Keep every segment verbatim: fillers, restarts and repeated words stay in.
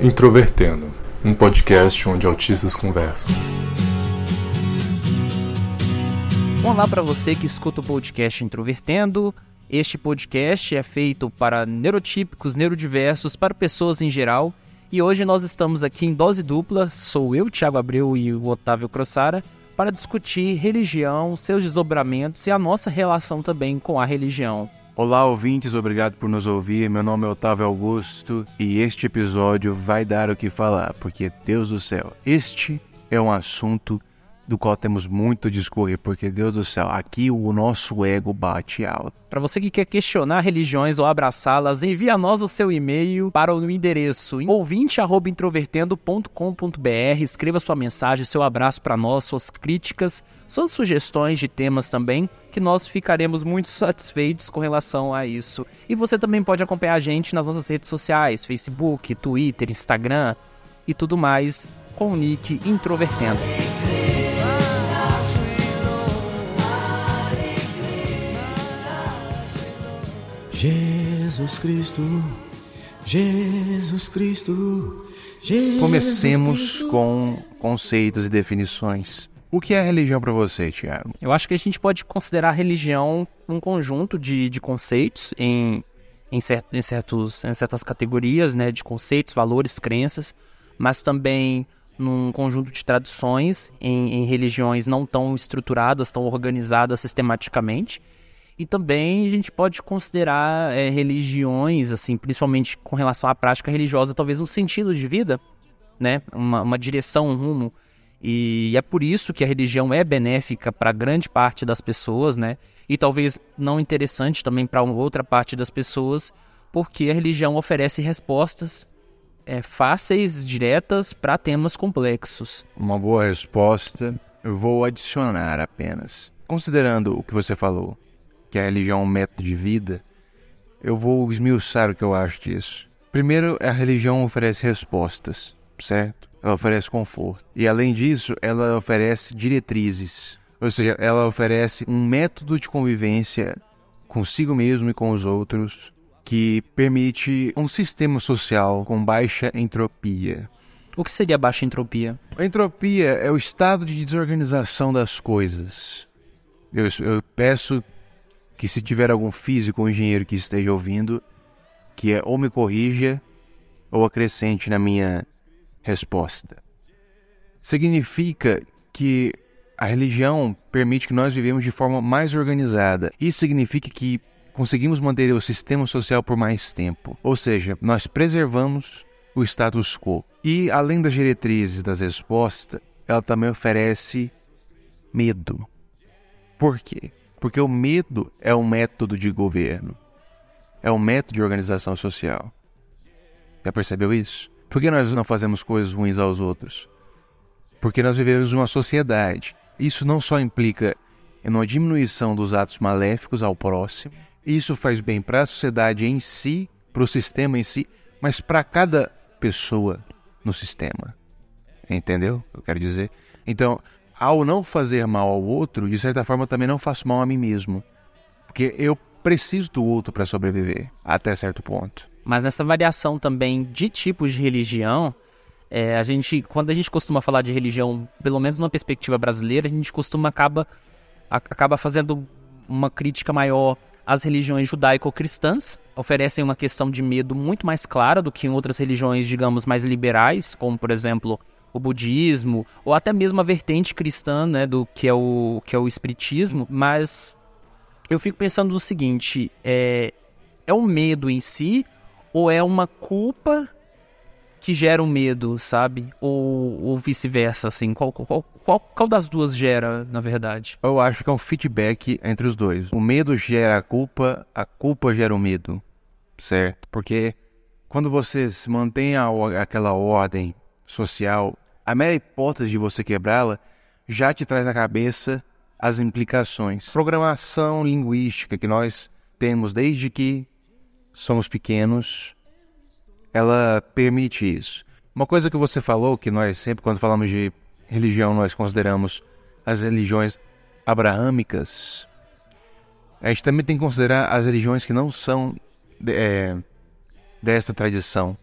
Introvertendo, um podcast onde autistas conversam. Olá para você que escuta o podcast Introvertendo. Este podcast é feito para neurotípicos, neurodiversos, para pessoas em geral. E hoje nós estamos aqui em dose dupla, sou eu, Tiago Abreu, e o Otávio Crosara, para discutir religião, seus desdobramentos e a nossa relação também com a religião. Olá, ouvintes, obrigado por nos ouvir. Meu nome é Otávio Augusto e este episódio vai dar o que falar, porque, Deus do céu, este é um assunto do qual temos muito a discorrer, porque, Deus do céu, aqui o nosso ego bate alto. Para você que quer questionar religiões ou abraçá-las, envie a nós o seu e-mail para o endereço ouvinte arroba introvertendo ponto com ponto br. Escreva sua mensagem, seu abraço para nós, suas críticas, suas sugestões de temas também, que nós ficaremos muito satisfeitos com relação a isso. E você também pode acompanhar a gente nas nossas redes sociais, Facebook, Twitter, Instagram e tudo mais, com o nick Introvertendo. Jesus Cristo, Jesus Cristo, Jesus Comecemos Cristo. Com conceitos e definições. O que é religião para você, Tiago? Eu acho que a gente pode considerar a religião um conjunto de, de conceitos em, em, cert, em, certos, em certas categorias, né, de conceitos, valores, crenças, mas também num conjunto de tradições em, em religiões não tão estruturadas, tão organizadas sistematicamente. E também a gente pode considerar é, religiões, assim, principalmente com relação à prática religiosa, talvez um sentido de vida, né? Uma, uma direção, um rumo. E é por isso que a religião é benéfica para grande parte das pessoas, né? E talvez não interessante também para outra parte das pessoas, porque a religião oferece respostas é, fáceis, diretas, para temas complexos. Uma boa resposta. Eu vou adicionar apenas. Considerando o que você falou, que a religião é um método de vida, eu vou esmiuçar o que eu acho disso. Primeiro, a religião oferece respostas, certo? Ela oferece conforto. E além disso, ela oferece diretrizes. Ou seja, ela oferece um método de convivência consigo mesmo e com os outros que permite um sistema social com baixa entropia. O que seria baixa entropia? A entropia é o estado de desorganização das coisas. Eu, eu peço... que se tiver algum físico ou engenheiro que esteja ouvindo, que é ou me corrija ou acrescente na minha resposta. Significa que a religião permite que nós vivemos de forma mais organizada. Isso significa que conseguimos manter o sistema social por mais tempo. Ou seja, nós preservamos o status quo. E além das diretrizes das respostas, ela também oferece medo. Por quê? Porque o medo é um método de governo, é um método de organização social. Já percebeu isso? Por que nós não fazemos coisas ruins aos outros? Porque nós vivemos uma sociedade. Isso não só implica em uma diminuição dos atos maléficos ao próximo, isso faz bem para a sociedade em si, para o sistema em si, mas para cada pessoa no sistema. Entendeu o que eu quero dizer? Então, ao não fazer mal ao outro, de certa forma também não faço mal a mim mesmo. Porque eu preciso do outro para sobreviver, até certo ponto. Mas nessa variação também de tipos de religião, é, a gente, quando a gente costuma falar de religião, pelo menos numa perspectiva brasileira, a gente costuma acaba, acaba fazendo uma crítica maior às religiões judaico-cristãs. Oferecem uma questão de medo muito mais clara do que em outras religiões, digamos, mais liberais, como, por exemplo, o budismo, ou até mesmo a vertente cristã, né, do que é o, que é o espiritismo. Mas eu fico pensando no seguinte, é, é um medo em si, ou é uma culpa que gera o um medo, sabe? Ou, ou vice-versa, assim, qual, qual, qual, qual das duas gera, na verdade? Eu acho que é um feedback entre os dois. O medo gera a culpa, a culpa gera o medo, certo? Porque quando você se mantém a, aquela ordem social, a mera hipótese de você quebrá-la já te traz na cabeça as implicações. Programação linguística que nós temos desde que somos pequenos, ela permite isso. Uma coisa que você falou, que nós sempre, quando falamos de religião nós consideramos as religiões abraâmicas, a gente também tem que considerar as religiões que não são é, desta tradição.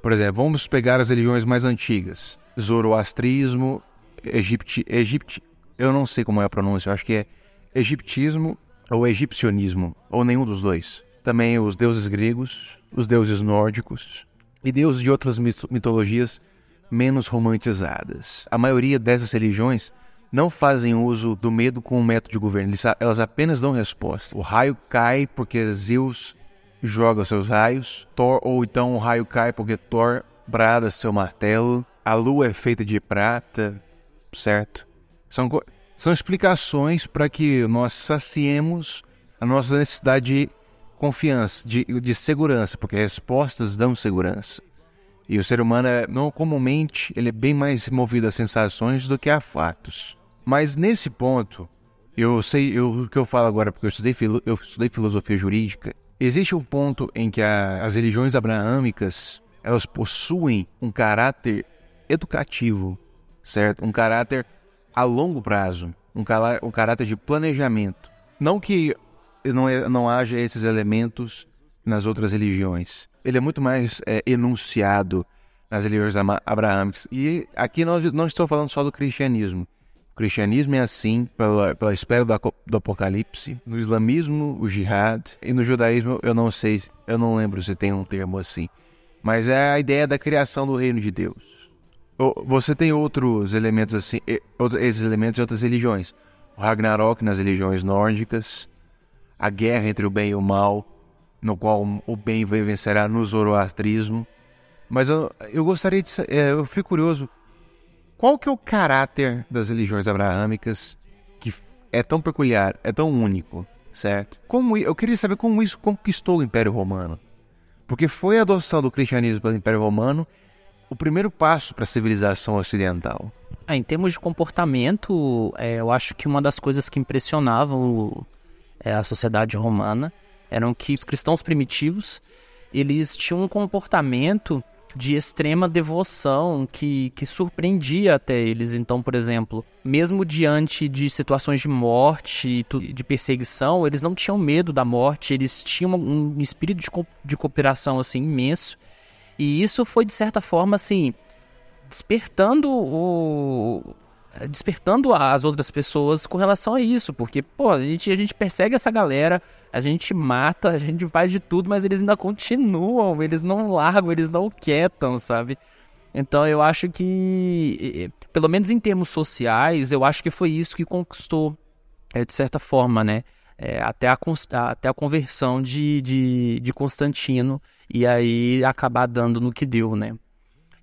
Por exemplo, vamos pegar as religiões mais antigas. Zoroastrismo, egipte, egipte, eu não sei como é a pronúncia, eu acho que é egiptismo ou egipcionismo, ou nenhum dos dois. Também os deuses gregos, os deuses nórdicos e deuses de outras mitologias menos romantizadas. A maioria dessas religiões não fazem uso do medo como método de governo, elas apenas dão resposta. O raio cai porque Zeus joga seus raios, Thor, ou então o raio cai porque Thor brada seu martelo, a lua é feita de prata, certo? São, são explicações para que nós saciemos a nossa necessidade de confiança, de, de segurança, porque respostas dão segurança. E o ser humano, é, não, comumente, ele é bem mais movido a sensações do que a fatos. Mas nesse ponto, eu sei eu, o que eu falo agora, porque eu estudei, filo, eu estudei filosofia jurídica. Existe um ponto em que a, as religiões abraâmicas, elas possuem um caráter educativo, certo? Um caráter a longo prazo, um, cala, um caráter de planejamento. Não que não, não haja esses elementos nas outras religiões. Ele é muito mais é, enunciado nas religiões abraâmicas. E aqui não, não estou falando só do cristianismo. O cristianismo é assim, pela, pela espera do, do apocalipse. No islamismo, o jihad. E no judaísmo, eu não sei, eu não lembro se tem um termo assim. Mas é a ideia da criação do reino de Deus. Você tem outros elementos assim, esses elementos em outras religiões. O Ragnarok nas religiões nórdicas. A guerra entre o bem e o mal, no qual o bem vencerá no zoroastrismo. Mas eu, eu gostaria de... Eu fico curioso. Qual que é o caráter das religiões abraâmicas que é tão peculiar, é tão único, certo? Como, eu queria saber como isso conquistou o Império Romano. Porque foi a adoção do cristianismo pelo Império Romano o primeiro passo para a civilização ocidental. Ah, em termos de comportamento, é, eu acho que uma das coisas que impressionavam é, a sociedade romana eram que os cristãos primitivos, eles tinham um comportamento de extrema devoção que, que surpreendia até eles. Então, por exemplo, mesmo diante de situações de morte, de perseguição, eles não tinham medo da morte, eles tinham um espírito de, co- de cooperação assim, imenso. E isso foi, de certa forma, assim, despertando o... despertando as outras pessoas com relação a isso, porque, pô, a gente, a gente persegue essa galera, a gente mata, a gente faz de tudo, mas eles ainda continuam, eles não largam, eles não quietam, sabe? Então eu acho que, pelo menos em termos sociais, eu acho que foi isso que conquistou, de certa forma, né? É, até, a, até a conversão de, de, de Constantino, e aí acabar dando no que deu, né?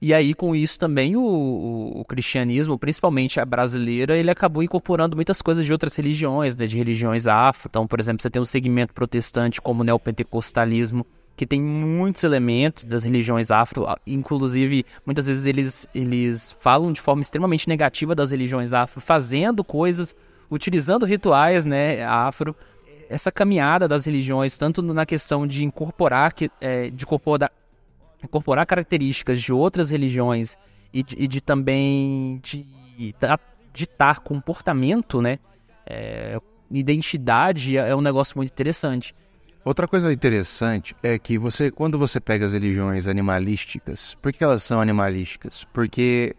E aí, com isso também, o, o, o cristianismo, principalmente a brasileira, ele acabou incorporando muitas coisas de outras religiões, né, de religiões afro. Então, por exemplo, você tem um segmento protestante como o neopentecostalismo, que tem muitos elementos das religiões afro. Inclusive, muitas vezes eles, eles falam de forma extremamente negativa das religiões afro, fazendo coisas, utilizando rituais, né, afro. Essa caminhada das religiões, tanto na questão de incorporar... Que, é, de incorporar incorporar características de outras religiões e de, e de também de, de ditar comportamento, né? É, identidade é um negócio muito interessante. Outra coisa interessante é que você, quando você pega as religiões animalísticas, por que elas são animalísticas? Porque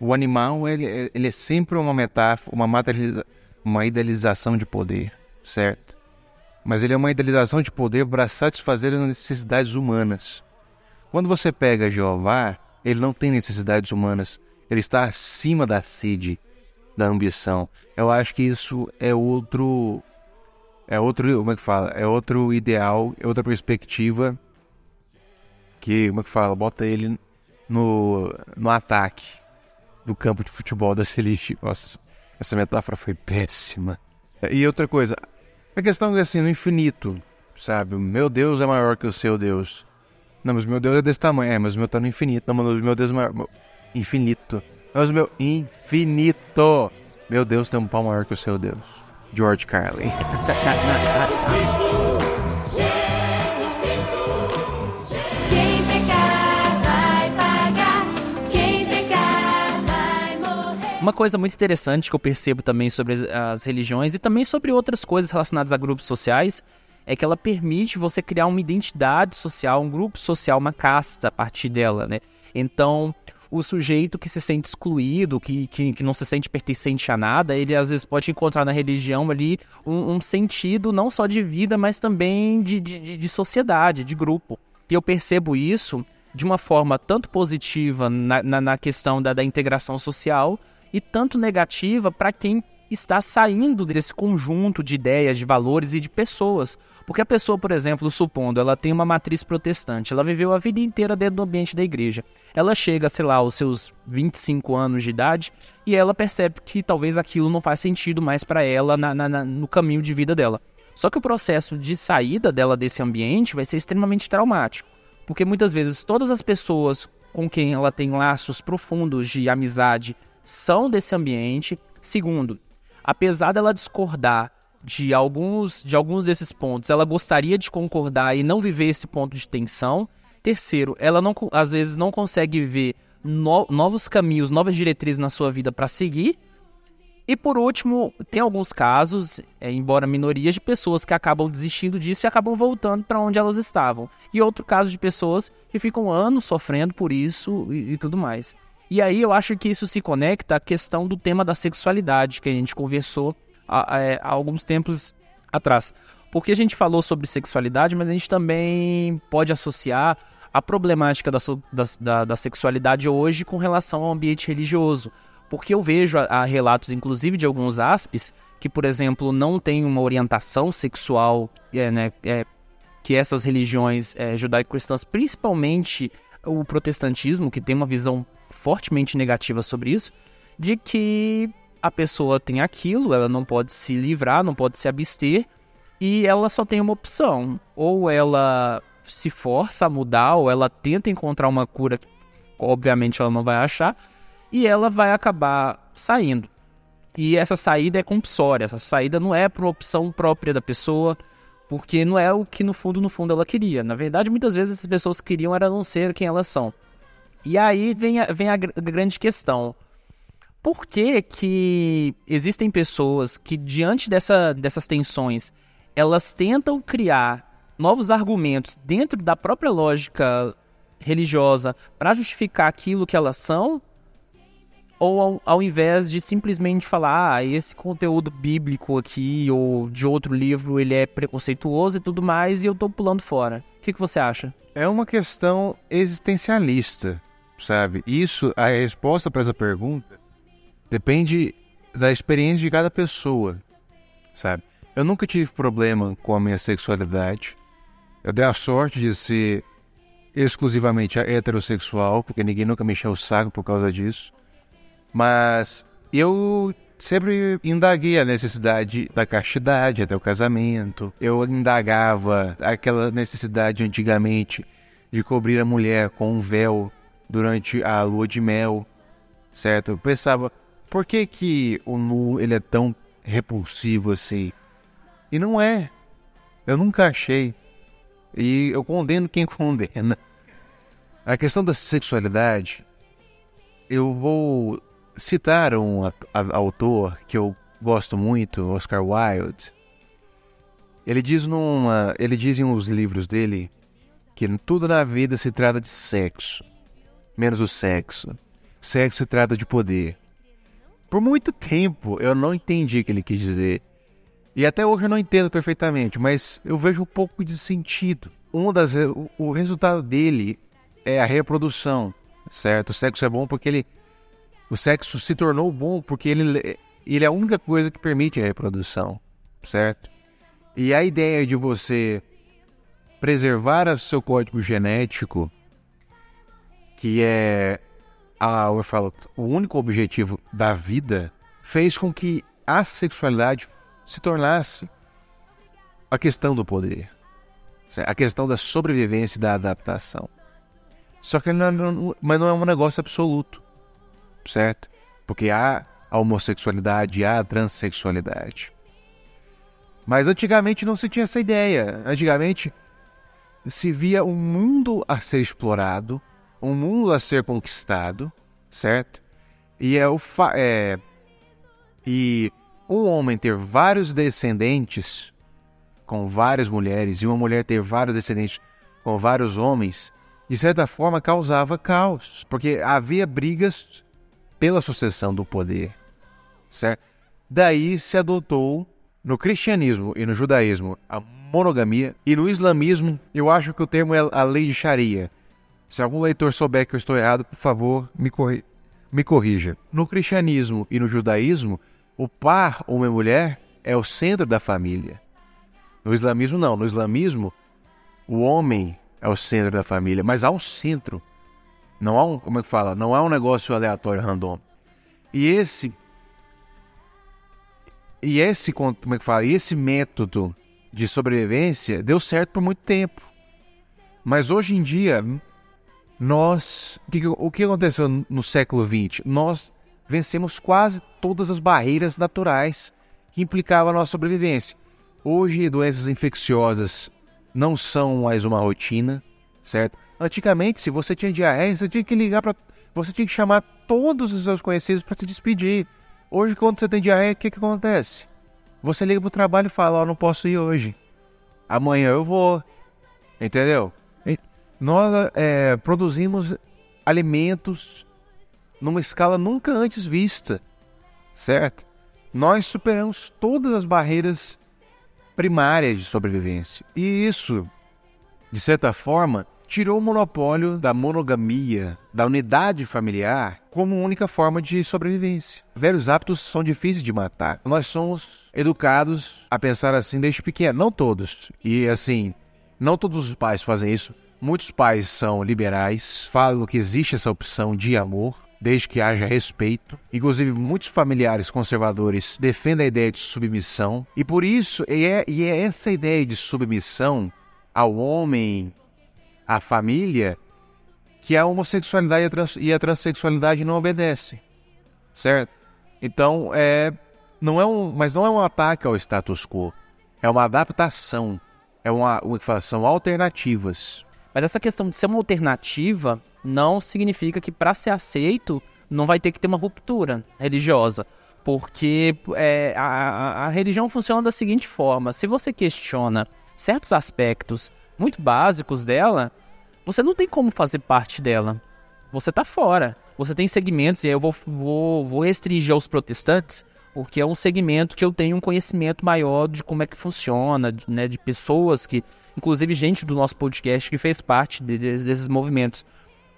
o animal ele, ele é sempre uma metáfora, uma, materializa, uma idealização de poder, certo? Mas ele é uma idealização de poder para satisfazer as necessidades humanas. Quando você pega Jeová, ele não tem necessidades humanas. Ele está acima da sede, da ambição. Eu acho que isso é outro... É outro... Como é que fala? É outro ideal, é outra perspectiva que, como é que fala? Bota ele no, no ataque do campo de futebol da Selic. Nossa, essa metáfora foi péssima. E outra coisa, a questão é assim, no infinito, sabe? Meu Deus é maior que o seu Deus. Não, mas meu Deus é desse tamanho. É, mas meu tá no infinito. Não, mas meu Deus é maior. Infinito. Mas meu infinito. Meu Deus tem um pau maior que o seu Deus. George Carlin. Quem pecar vai pagar. Quem pecar vai morrer. Uma coisa muito interessante que eu percebo também sobre as religiões e também sobre outras coisas relacionadas a grupos sociais é que ela permite você criar uma identidade social, um grupo social, uma casta a partir dela, né? Então, o sujeito que se sente excluído, que, que, que não se sente pertencente a nada, ele às vezes pode encontrar na religião ali um, um sentido não só de vida, mas também de, de, de sociedade, de grupo. E eu percebo isso de uma forma tanto positiva na, na, na questão da, da integração social, e tanto negativa para quem está saindo desse conjunto de ideias, de valores e de pessoas. Porque a pessoa, por exemplo, supondo, ela tem uma matriz protestante, ela viveu a vida inteira dentro do ambiente da igreja. Ela chega, sei lá, aos seus vinte e cinco anos de idade e ela percebe que talvez aquilo não faz sentido mais para ela na, na, na, no caminho de vida dela. Só que o processo de saída dela desse ambiente vai ser extremamente traumático. Porque muitas vezes todas as pessoas com quem ela tem laços profundos de amizade são desse ambiente. Segundo, apesar dela discordar de alguns, de alguns desses pontos, ela gostaria de concordar e não viver esse ponto de tensão. Terceiro, ela não, às vezes não consegue ver no, novos caminhos, novas diretrizes na sua vida para seguir. E por último, tem alguns casos, é, embora minorias, de pessoas que acabam desistindo disso e acabam voltando para onde elas estavam. E outro caso de pessoas que ficam anos sofrendo por isso e, e tudo mais. E aí eu acho que isso se conecta à questão do tema da sexualidade, que a gente conversou há, há alguns tempos atrás. Porque a gente falou sobre sexualidade, mas a gente também pode associar a problemática da, da, da sexualidade hoje com relação ao ambiente religioso. Porque eu vejo há relatos, inclusive, de alguns A S Ps que, por exemplo, não tem uma orientação sexual é, né, é, que essas religiões é, judaico-cristãs, principalmente o protestantismo, que tem uma visão fortemente negativa sobre isso, de que a pessoa tem aquilo, ela não pode se livrar, não pode se abster, e ela só tem uma opção: ou ela se força a mudar, ou ela tenta encontrar uma cura que obviamente ela não vai achar, e ela vai acabar saindo. E essa saída é compulsória, essa saída não é por opção própria da pessoa, porque não é o que no fundo, no fundo ela queria. Na verdade, muitas vezes essas pessoas queriam era não ser quem elas são. E aí vem a, vem a grande questão: por que que existem pessoas que, diante dessa, dessas tensões, elas tentam criar novos argumentos dentro da própria lógica religiosa para justificar aquilo que elas são, ou ao, ao invés de simplesmente falar, ah, esse conteúdo bíblico aqui ou de outro livro, ele é preconceituoso e tudo mais, e eu tô pulando fora? O que, que você acha? É uma questão existencialista, sabe? Isso, a resposta para essa pergunta depende da experiência de cada pessoa, sabe? Eu nunca tive problema com a minha sexualidade. Eu dei a sorte de ser exclusivamente heterossexual, porque ninguém nunca me encheu o saco por causa disso. Mas eu sempre indaguei a necessidade da castidade até o casamento. Eu indagava aquela necessidade antigamente de cobrir a mulher com um véu durante a lua de mel, certo? Eu pensava, por que que o nu ele é tão repulsivo assim? E não é. Eu nunca achei. E eu condeno quem condena. A questão da sexualidade, eu vou citar um a, a, autor que eu gosto muito, Oscar Wilde. Ele diz, numa, ele diz em uns livros dele que tudo na vida se trata de sexo, menos o sexo. Sexo se trata de poder. Por muito tempo eu não entendi o que ele quis dizer. E até hoje eu não entendo perfeitamente, mas eu vejo um pouco de sentido. Um das, o, o resultado dele é a reprodução, certo? O sexo é bom porque ele... O sexo se tornou bom porque ele, ele é a única coisa que permite a reprodução, certo? E a ideia de você preservar o seu código genético, que é a, eu falo, o único objetivo da vida, fez com que a sexualidade se tornasse a questão do poder, certo? A questão da sobrevivência e da adaptação. Só que não, não, mas não é um negócio absoluto, certo? Porque há a homossexualidade, há a transexualidade. Mas antigamente não se tinha essa ideia. Antigamente se via um mundo a ser explorado, um mundo a ser conquistado, certo? E é o fa- é, e um homem ter vários descendentes com várias mulheres e uma mulher ter vários descendentes com vários homens, de certa forma causava caos, porque havia brigas pela sucessão do poder, certo? Daí se adotou no cristianismo e no judaísmo a monogamia, e no islamismo eu acho que o termo é a lei de Sharia. Se algum leitor souber que eu estou errado, por favor, me corri- me corrija. No cristianismo e no judaísmo, o par, homem e mulher, é o centro da família. No islamismo, não. No islamismo, o homem é o centro da família, mas há um centro. Não há um, como é que fala? Não há um negócio aleatório, random. E esse... E esse, como é que fala? E esse método de sobrevivência deu certo por muito tempo. Mas hoje em dia... Nós, o que, o que aconteceu no século vinte? Nós vencemos quase todas as barreiras naturais que implicavam a nossa sobrevivência. Hoje, doenças infecciosas não são mais uma rotina, certo? Antigamente, se você tinha diarreia, você tinha que ligar para, você tinha que chamar todos os seus conhecidos para se despedir. Hoje, quando você tem diarreia, o que, que acontece? Você liga para o trabalho e fala, ó, oh, não posso ir hoje. Amanhã eu vou, entendeu? Nós é, produzimos alimentos numa escala nunca antes vista, certo? Nós superamos todas as barreiras primárias de sobrevivência. E isso, de certa forma, tirou o monopólio da monogamia, da unidade familiar, como única forma de sobrevivência. Velhos hábitos são difíceis de matar. Nós somos educados a pensar assim desde pequeno. Não todos. E assim, não todos os pais fazem isso. Muitos pais são liberais, falam que existe essa opção de amor, desde que haja respeito. Inclusive, muitos familiares conservadores defendem a ideia de submissão. E por isso, e é, e é essa ideia de submissão ao homem, à família, que a homossexualidade e a, trans, e a transexualidade não obedecem, certo? Então, é, não é um, mas não é um ataque ao status quo, é uma adaptação, é uma, são alternativas. Mas essa questão de ser uma alternativa não significa que para ser aceito não vai ter que ter uma ruptura religiosa. Porque é, a, a religião funciona da seguinte forma. Se você questiona certos aspectos muito básicos dela, você não tem como fazer parte dela. Você está fora. Você tem segmentos, e aí eu vou, vou, vou restringir aos protestantes, porque é um segmento que eu tenho um conhecimento maior de como é que funciona, de, né, de pessoas que... Inclusive, gente do nosso podcast que fez parte de, de, desses movimentos.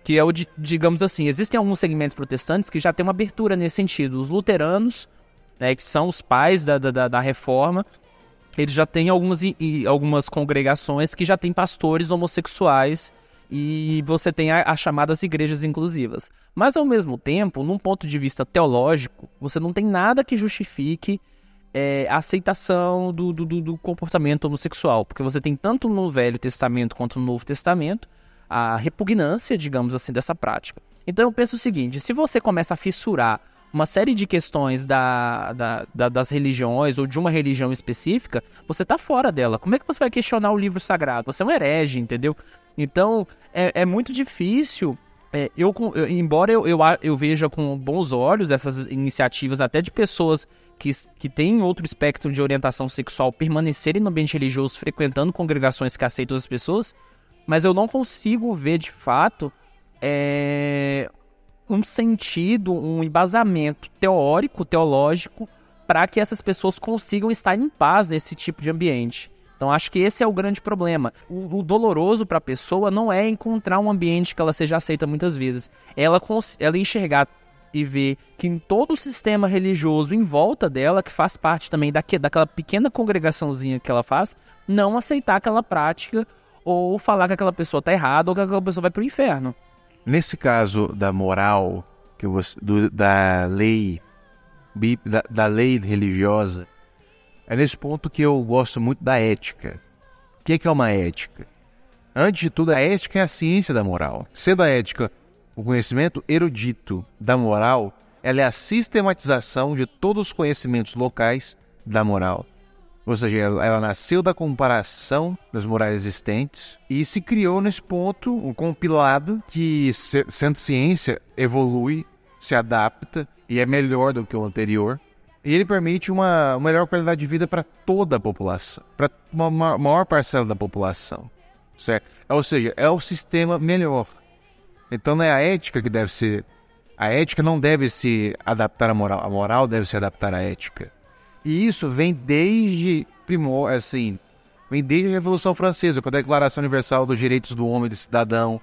Que é o, de, digamos assim, existem alguns segmentos protestantes que já tem uma abertura nesse sentido. Os luteranos, né, que são os pais da, da, da reforma, eles já têm algumas, e, algumas congregações que já têm pastores homossexuais. E você tem as chamadas igrejas inclusivas. Mas, ao mesmo tempo, num ponto de vista teológico, você não tem nada que justifique... É, a aceitação do, do, do comportamento homossexual, porque você tem tanto no Velho Testamento quanto no Novo Testamento a repugnância, digamos assim, dessa prática. Então eu penso o seguinte, se você começa a fissurar uma série de questões da, da, da, das religiões ou de uma religião específica, você está fora dela. Como é que você vai questionar o livro sagrado? Você é um herege, entendeu? Então é, é muito difícil... É, eu, eu, embora eu, eu, eu veja com bons olhos essas iniciativas até de pessoas que, que têm outro espectro de orientação sexual permanecerem no ambiente religioso, frequentando congregações que aceitam as pessoas, mas eu não consigo ver de fato é, um sentido, um embasamento teórico, teológico, para que essas pessoas consigam estar em paz nesse tipo de ambiente. Então, acho que esse é o grande problema. O, o doloroso para a pessoa não é encontrar um ambiente que ela seja aceita muitas vezes. Ela, cons- ela enxergar e ver que em todo o sistema religioso em volta dela, que faz parte também daque- daquela pequena congregaçãozinha que ela faz, não aceitar aquela prática ou falar que aquela pessoa está errada ou que aquela pessoa vai para o inferno. Nesse caso da moral, que você, do, da, lei, da, da lei religiosa, é nesse ponto que eu gosto muito da ética. O que é uma ética? Antes de tudo, a ética é a ciência da moral. Sendo a ética o conhecimento erudito da moral, ela é a sistematização de todos os conhecimentos locais da moral. Ou seja, ela nasceu da comparação das morais existentes e se criou nesse ponto um compilado que, sendo ciência, evolui se adapta e é melhor do que o anterior. E ele permite uma, uma melhor qualidade de vida para toda a população, para uma maior parcela da população, certo? Ou seja, é o sistema melhor. Então não é a ética que deve ser... A ética não deve se adaptar à moral, a moral deve se adaptar à ética. E isso vem desde primor, assim, vem desde a Revolução Francesa, com a Declaração Universal dos Direitos do Homem e do Cidadão,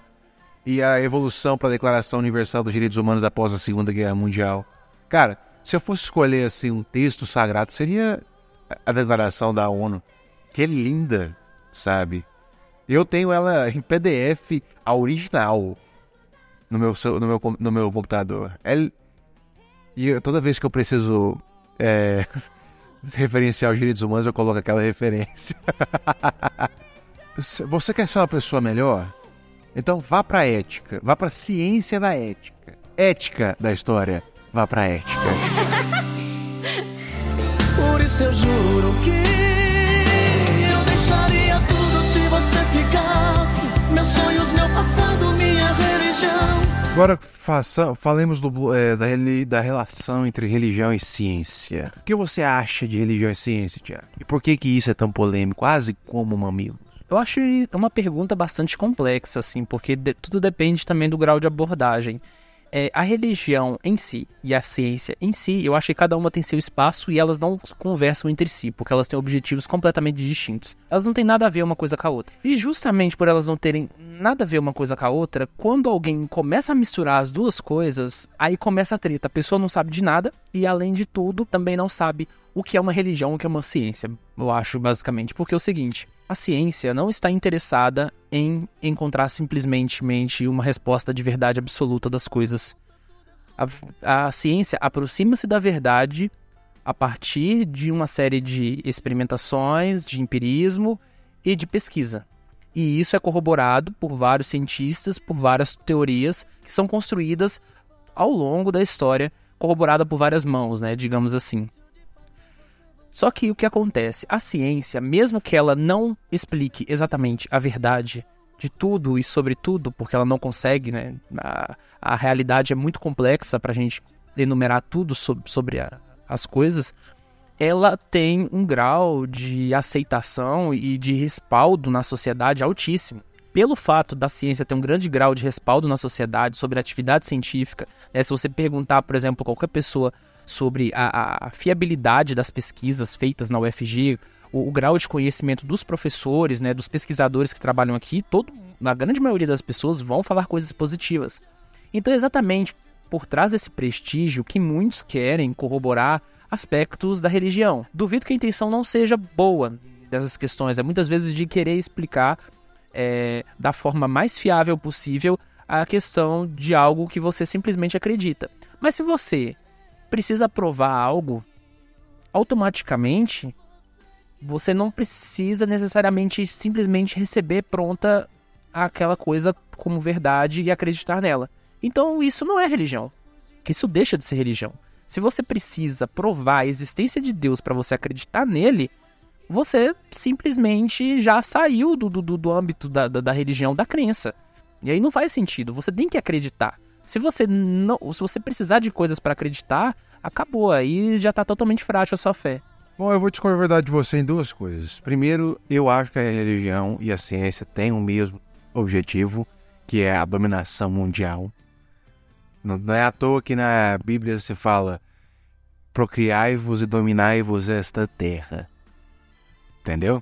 e a evolução para a Declaração Universal dos Direitos Humanos após a Segunda Guerra Mundial. Cara, se eu fosse escolher assim, um texto sagrado, seria a Declaração da ONU. Que linda, sabe? Eu tenho ela em P D F, a original, no meu, no meu, no meu computador. É, e eu, toda vez que eu preciso é, referenciar os direitos humanos, eu coloco aquela referência. Você quer ser uma pessoa melhor? Então vá para a ética. Vá para a ciência da ética. Ética da história. Vá pra ética. Por isso eu juro que eu deixaria tudo se você ficasse. Meus sonhos, meu passado, minha religião. Agora faça, falemos do, é, da, da relação entre religião e ciência. O que você acha de religião e ciência, Tiago? E por que que isso é tão polêmico, quase como mamilos? Eu acho uma pergunta bastante complexa, assim, porque de, tudo depende também do grau de abordagem. É, a religião em si e a ciência em si, eu acho que cada uma tem seu espaço e elas não conversam entre si, porque elas têm objetivos completamente distintos. Elas não têm nada a ver uma coisa com a outra. E justamente por elas não terem nada a ver uma coisa com a outra, quando alguém começa a misturar as duas coisas, aí começa a treta. A pessoa não sabe de nada e, além de tudo, também não sabe o que é uma religião, o que é uma ciência, eu acho, basicamente. Porque é o seguinte... A ciência não está interessada em encontrar simplesmente uma resposta de verdade absoluta das coisas. A, a ciência aproxima-se da verdade a partir de uma série de experimentações, de empirismo e de pesquisa. E isso é corroborado por vários cientistas, por várias teorias que são construídas ao longo da história, corroborada por várias mãos, né, digamos assim. Só que o que acontece? A ciência, mesmo que ela não explique exatamente a verdade de tudo e sobre tudo, porque ela não consegue, né? A, a realidade é muito complexa para a gente enumerar tudo sobre, sobre a, as coisas. Ela tem um grau de aceitação e de respaldo na sociedade altíssimo. Pelo fato da ciência ter um grande grau de respaldo na sociedade sobre a atividade científica, né? Se você perguntar, por exemplo, qualquer pessoa... sobre a, a fiabilidade das pesquisas feitas na U F G, o, o grau de conhecimento dos professores, né, dos pesquisadores que trabalham aqui, todo, a grande maioria das pessoas vão falar coisas positivas. Então, exatamente por trás desse prestígio que muitos querem corroborar aspectos da religião. Duvido que a intenção não seja boa dessas questões, é muitas vezes de querer explicar é, da forma mais fiável possível a questão de algo que você simplesmente acredita. Mas se você... precisa provar algo, automaticamente você não precisa necessariamente simplesmente receber pronta aquela coisa como verdade e acreditar nela. Então isso não é religião, que isso deixa de ser religião. Se você precisa provar a existência de Deus para você acreditar nele, você simplesmente já saiu do, do, do âmbito da, da, da religião, da crença. E aí não faz sentido, você tem que acreditar. Se você, não, se você precisar de coisas para acreditar, acabou, aí já está totalmente frágil a sua fé. Bom, eu vou te conversar de você em duas coisas. Primeiro, eu acho que a religião e a ciência têm o mesmo objetivo, que é a dominação mundial. Não é à toa que na Bíblia se fala: procriai-vos e dominai-vos esta terra. Entendeu?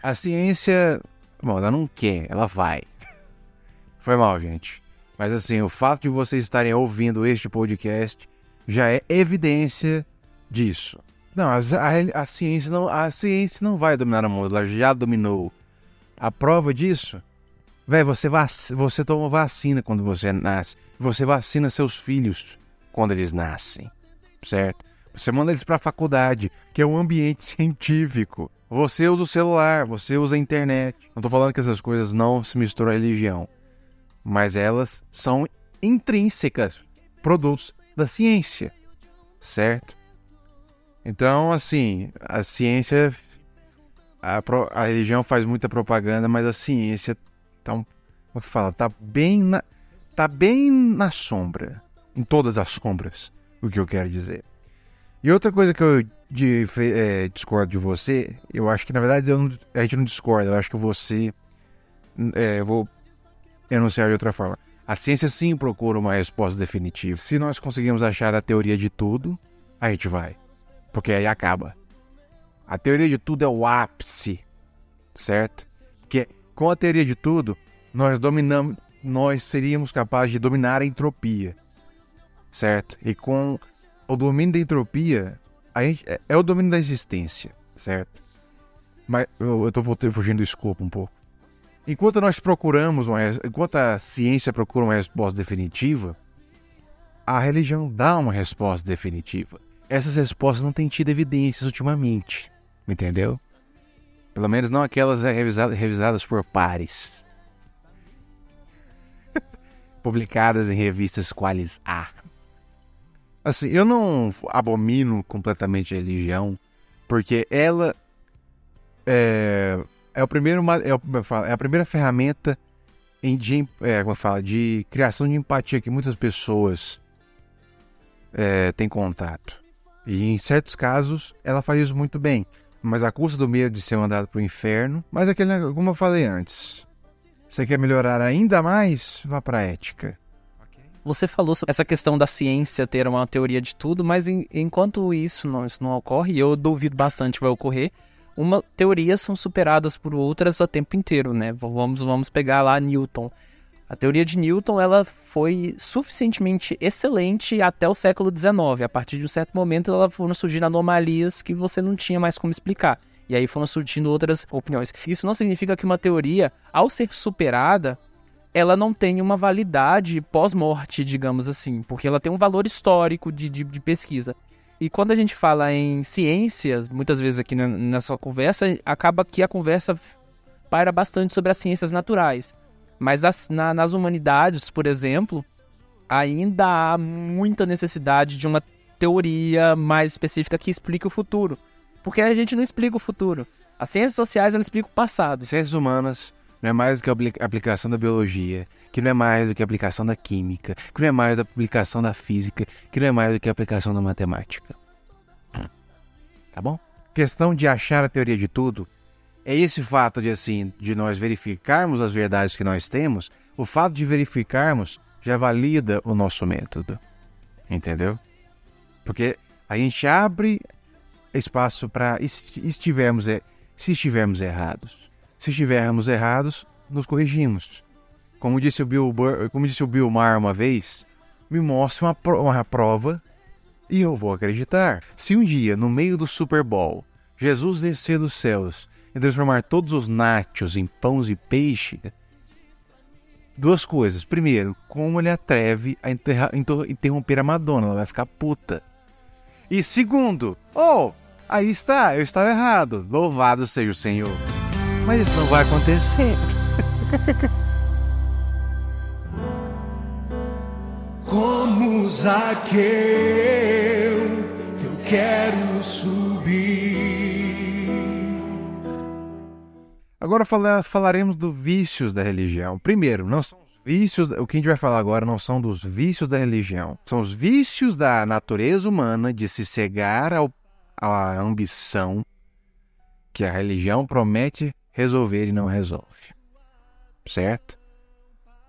A ciência, bom, ela não quer, ela vai. Foi mal, gente. Mas assim, o fato de vocês estarem ouvindo este podcast já é evidência disso. Não, a, a, a, ciência não, a ciência não vai dominar o mundo, ela já dominou. A prova disso, velho, você, vac, você toma vacina quando você nasce. Você vacina seus filhos quando eles nascem, certo? Você manda eles para a faculdade, que é um ambiente científico. Você usa o celular, você usa a internet. Não estou falando que essas coisas não se misturam à religião. Mas elas são intrínsecas, produtos da ciência, certo? Então, assim, a ciência, a, pro, a religião faz muita propaganda, mas a ciência tá, como fala, tá bem na, tá bem na sombra, em todas as sombras, o que eu quero dizer. E outra coisa que eu de, é, discordo de você, eu acho que na verdade eu não, a gente não discorda, eu acho que você, é, eu vou enunciar de outra forma. A ciência sim procura uma resposta definitiva. Se nós conseguimos achar a teoria de tudo, a gente vai, porque aí acaba. A teoria de tudo é o ápice, certo? Porque com a teoria de tudo, nós dominamos, nós seríamos capazes de dominar a entropia, certo? E com o domínio da entropia, a gente, é, é o domínio da existência, certo? Mas eu estou fugindo do escopo um pouco. Enquanto nós procuramos, uma, enquanto a ciência procura uma resposta definitiva, a religião dá uma resposta definitiva. Essas respostas não têm tido evidências ultimamente, entendeu? Pelo menos não aquelas revisadas, revisadas por pares. Publicadas em revistas quais há. Assim, eu não abomino completamente a religião, porque ela é, é, o primeiro, é a primeira ferramenta em, de, é, como eu falo, de criação de empatia que muitas pessoas é, têm contato. E em certos casos ela faz isso muito bem, mas a custa do medo de ser mandado para o inferno. Mas aquele, como eu falei antes, você quer melhorar ainda mais? Vá para a ética. Você falou sobre essa questão da ciência ter uma teoria de tudo, mas em, enquanto isso não, isso não ocorre, e eu duvido bastante vai ocorrer, uma, teorias são superadas por outras o tempo inteiro, né? Vamos, vamos pegar lá Newton. A teoria de Newton, ela foi suficientemente excelente até o século dezenove. A partir de um certo momento, ela foram surgindo anomalias que você não tinha mais como explicar. E aí foram surgindo outras opiniões. Isso não significa que uma teoria, ao ser superada, ela não tem uma validade pós-morte, digamos assim. Porque ela tem um valor histórico de, de, de pesquisa. E quando a gente fala em ciências, muitas vezes aqui na, nessa conversa, acaba que a conversa paira bastante sobre as ciências naturais. Mas as, na, nas humanidades, por exemplo, ainda há muita necessidade de uma teoria mais específica que explique o futuro. Porque a gente não explica o futuro. As ciências sociais, elas explicam o passado. Ciências humanas não é mais do que a aplicação da biologia, que não é mais do que a aplicação da química, que não é mais do que a aplicação da física, que não é mais do que a aplicação da matemática. Tá bom? Questão de achar a teoria de tudo. É esse fato de, assim, de nós verificarmos as verdades que nós temos, o fato de verificarmos já valida o nosso método. Entendeu? Porque a gente abre espaço para, estivermos, se estivermos errados. Se estivermos errados, nos corrigimos. Como disse o Bill, Bur- como disse o Bill Maher uma vez, me mostre uma, pro- uma prova e eu vou acreditar. Se um dia, no meio do Super Bowl, Jesus descer dos céus e transformar todos os nachos em pães e peixe, duas coisas. Primeiro, como ele atreve a interra- inter- interromper a Madonna, ela vai ficar puta. E segundo, oh, aí está, eu estava errado, louvado seja o Senhor. Mas isso não vai acontecer. Como Zaqueu, eu quero subir. Agora fala, falaremos dos vícios da religião. Primeiro, não são os vícios, o que a gente vai falar agora não são dos vícios da religião. São os vícios da natureza humana de se cegar ao, à ambição que a religião promete resolver e não resolve. Certo?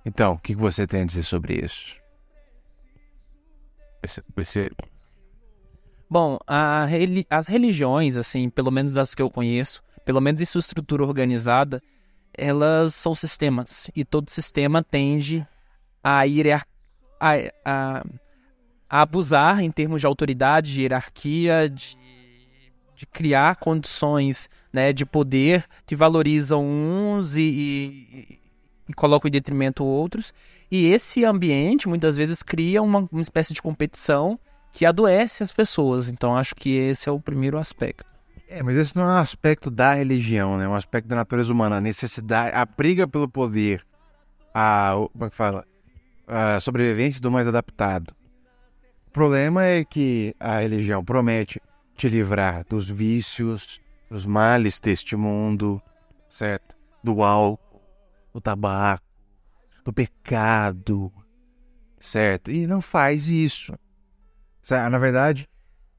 Então, o que você tem a dizer sobre isso? Você... você... Bom, a, as religiões, assim, pelo menos das que eu conheço, pelo menos em sua estrutura organizada, elas são sistemas. E todo sistema tende a, ir a, a, a abusar em termos de autoridade, de hierarquia, de, de criar condições, né, de poder que valorizam uns e, e, e colocam em detrimento outros. E esse ambiente, muitas vezes, cria uma, uma espécie de competição que adoece as pessoas. Então, acho que esse é o primeiro aspecto. É, mas esse não é um aspecto da religião, né? É um aspecto da natureza humana, a necessidade, a briga pelo poder, a, como é que fala? A sobrevivência do mais adaptado. O problema é que a religião promete te livrar dos vícios, dos males deste mundo, certo? Do álcool, do tabaco, do pecado, certo. E não faz isso. Na verdade,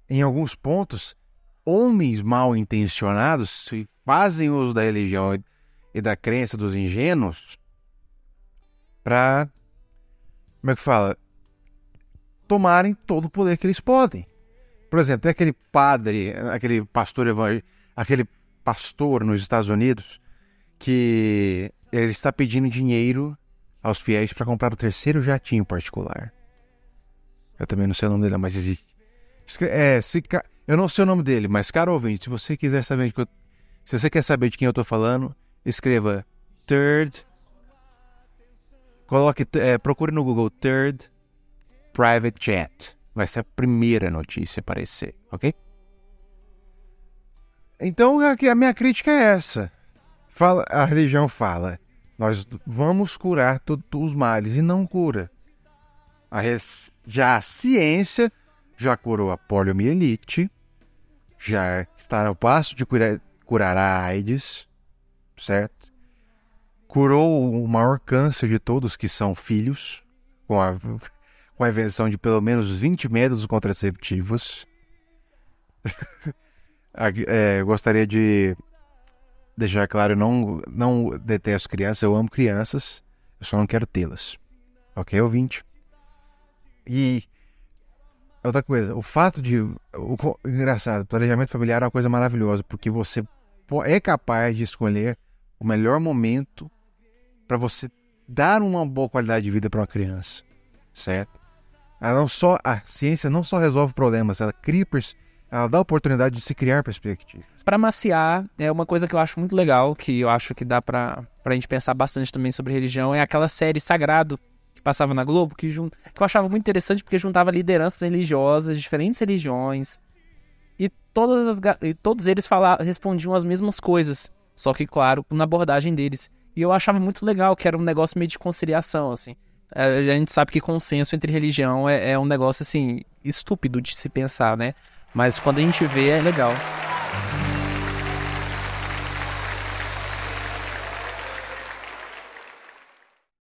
em alguns pontos, homens mal intencionados se fazem uso da religião e da crença dos ingênuos para, como é que fala, tomarem todo o poder que eles podem. Por exemplo, tem aquele padre, aquele pastor evangélico, aquele pastor nos Estados Unidos que ele está pedindo dinheiro aos fiéis para comprar o terceiro jatinho particular. Eu também não sei o nome dele, mas existe. É, se, eu não sei o nome dele, mas, cara ouvinte, se você quiser saber de que eu, se você quer saber de quem eu tô falando, escreva Third. Coloque, é, procure no Google Third Private Jet. Vai ser a primeira notícia a aparecer, ok? Então a minha crítica é essa. Fala, a religião fala, nós vamos curar todos os males e não cura. A res, já a ciência já curou a poliomielite, já está no passo de curar, curar a AIDS, certo? Curou o maior câncer de todos, que são filhos, com a, com a invenção de pelo menos vinte métodos contraceptivos. É, gostaria de deixar claro, eu não, não detesto crianças, eu amo crianças, eu só não quero tê-las. Ok, ouvinte? E outra coisa, o fato de... O, engraçado, planejamento familiar é uma coisa maravilhosa, porque você é capaz de escolher o melhor momento para você dar uma boa qualidade de vida para uma criança, certo? Ela não só, a ciência não só resolve problemas, ela cria... Ela dá a oportunidade de se criar perspectivas. Para maciar, é uma coisa que eu acho muito legal, que eu acho que dá para a gente pensar bastante também sobre religião, é aquela série Sagrado, que passava na Globo, que, jun... que eu achava muito interessante porque juntava lideranças religiosas, diferentes religiões, e, todas as... e todos eles falavam, respondiam as mesmas coisas, só que, claro, na abordagem deles. E eu achava muito legal, que era um negócio meio de conciliação, assim. A gente sabe que consenso entre religião é, é um negócio, assim, estúpido de se pensar, né? Mas quando a gente vê, é legal.